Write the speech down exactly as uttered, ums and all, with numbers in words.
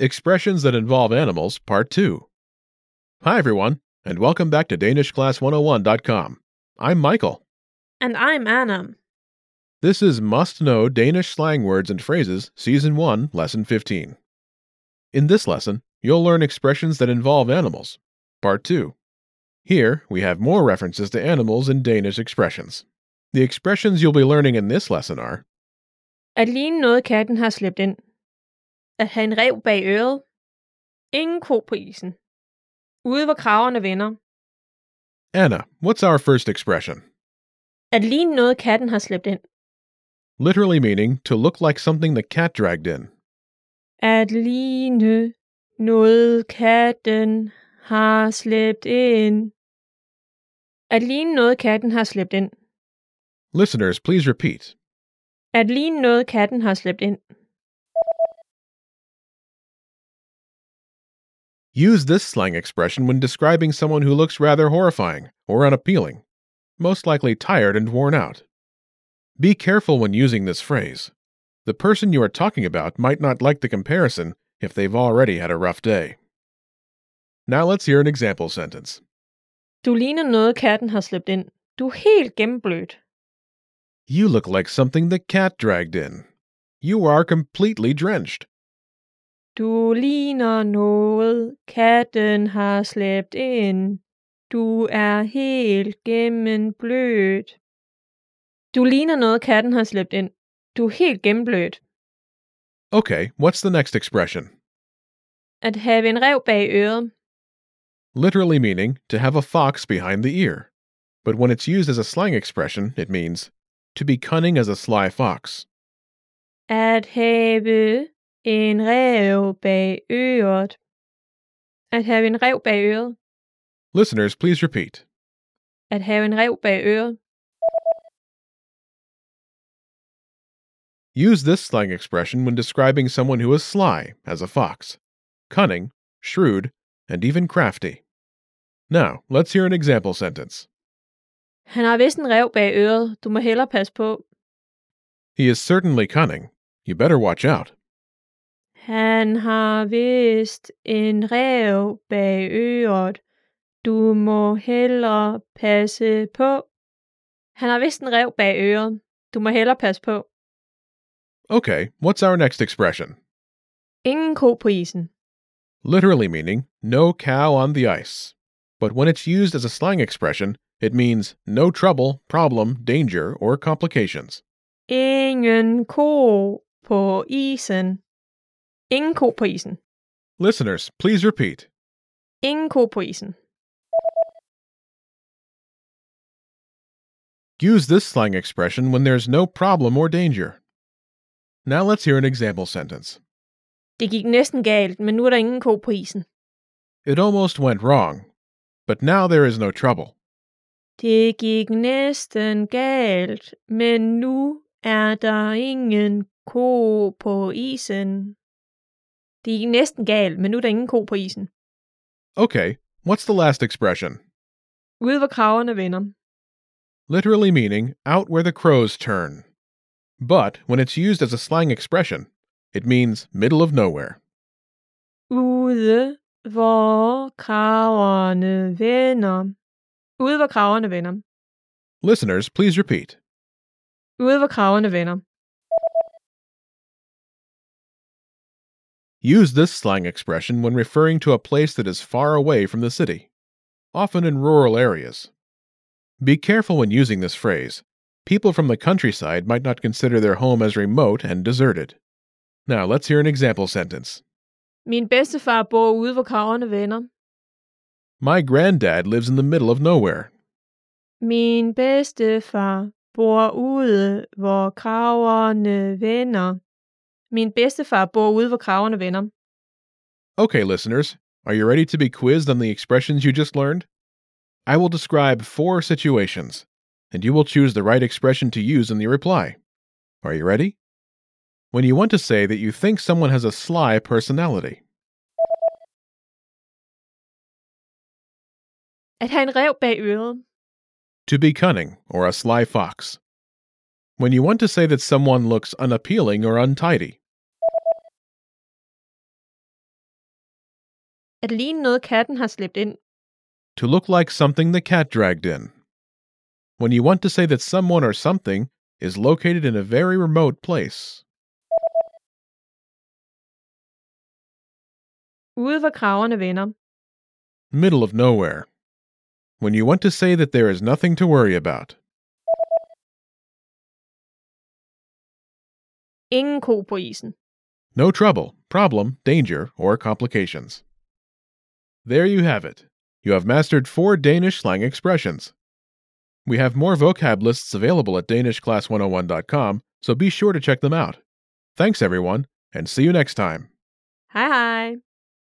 Expressions that involve animals, Part two. Hi everyone, and welcome back to Danish Class one oh one dot com. I'm Michael. And I'm Anna. This is Must Know Danish Slang Words and Phrases, Season one, Lesson fifteen. In this lesson, you'll learn expressions that involve animals, Part two. Here, we have more references to animals in Danish expressions. The expressions you'll be learning in this lesson are at ligne noget katten har slæbt ind. At have en ræv bag øret. Ingen ko på isen. Ude hvor kragerne vender. Anna, what's our first expression? At ligne noget katten har slæbt ind. Literally meaning to look like something the cat dragged in. At ligne noget katten har slæbt ind. At ligne noget katten har slæbt ind. Listeners, please repeat. At ligne noget katten har slæbt ind. Use this slang expression when describing someone who looks rather horrifying or unappealing, most likely tired and worn out. Be careful when using this phrase. The person you are talking about might not like the comparison if they've already had a rough day. Now let's hear an example sentence. Du ligner noget katten har slæbt ind. Du er helt gennemblødt. You look like something the cat dragged in. You are completely drenched. Du ligner noget, katten har slæbt ind. Du er helt gennemblødt. Du ligner noget, katten har slæbt ind. Du er helt gennemblødt. Okay, what's the next expression? At have en ræv bag øret. Literally meaning to have a fox behind the ear. But when it's used as a slang expression, it means to be cunning as a sly fox. At have en ræv bag øret. At have en ræv bag øret. Listeners, please repeat. At have en ræv bag øret. Use this slang expression when describing someone who is sly as a fox, cunning, shrewd, and even crafty. Now, let's hear an example sentence. Han har vist en ræv bag øret. Du må hellere passe på. He is certainly cunning. You better watch out. Han har vist en ræv bag øret. Du må hellere passe på. Han har vist en ræv bag øret. Du må hellere passe på. Okay, what's our next expression? Ingen ko på isen. Literally meaning, no cow on the ice. But when it's used as a slang expression, it means no trouble, problem, danger, or complications. Ingen ko på isen. Ingen ko på isen. Listeners, please repeat. Ingen ko på isen. Use this slang expression when there's no problem or danger. Now let's hear an example sentence. Det gik næsten galt, men nu er der ingen ko på isen. It almost went wrong, but now there is no trouble. Det gik næsten galt, men nu er der ingen ko på isen. Det gik næsten galt, men nu er der ingen ko på isen. Okay, what's the last expression? Ude hvor kragerne vender. Literally meaning, out where the crows turn. But when it's used as a slang expression, it means middle of nowhere. Ude hvor kragerne vender. Ude hvor kragerne vender. Listeners, please repeat. Ude hvor kragerne vender. Use this slang expression when referring to a place that is far away from the city, often in rural areas. Be careful when using this phrase. People from the countryside might not consider their home as remote and deserted. Now let's hear an example sentence. Min bedstefar bor ude hvor kragerne vender. My granddad lives in the middle of nowhere. Min bedstefar bor ude hvor kragerne vender. Min bedstefar bor ude, hvor kragerne vender. Okay, listeners, are you ready to be quizzed on the expressions you just learned? I will describe four situations, and you will choose the right expression to use in the reply. Are you ready? When you want to say that you think someone has a sly personality. At have en ræv bag øret. To be cunning, or a sly fox. When you want to say that someone looks unappealing or untidy. At ligne noget katten har slæbt ind. To look like something the cat dragged in. When you want to say that someone or something is located in a very remote place. Ude hvor kragerne vender. Middle of nowhere. When you want to say that there is nothing to worry about. Ingen ko på isen. No trouble, problem, danger, or complications. There you have it. You have mastered four Danish slang expressions. We have more vocab lists available at Danish Class one oh one dot com, so be sure to check them out. Thanks, everyone, and see you next time. Hi, hi.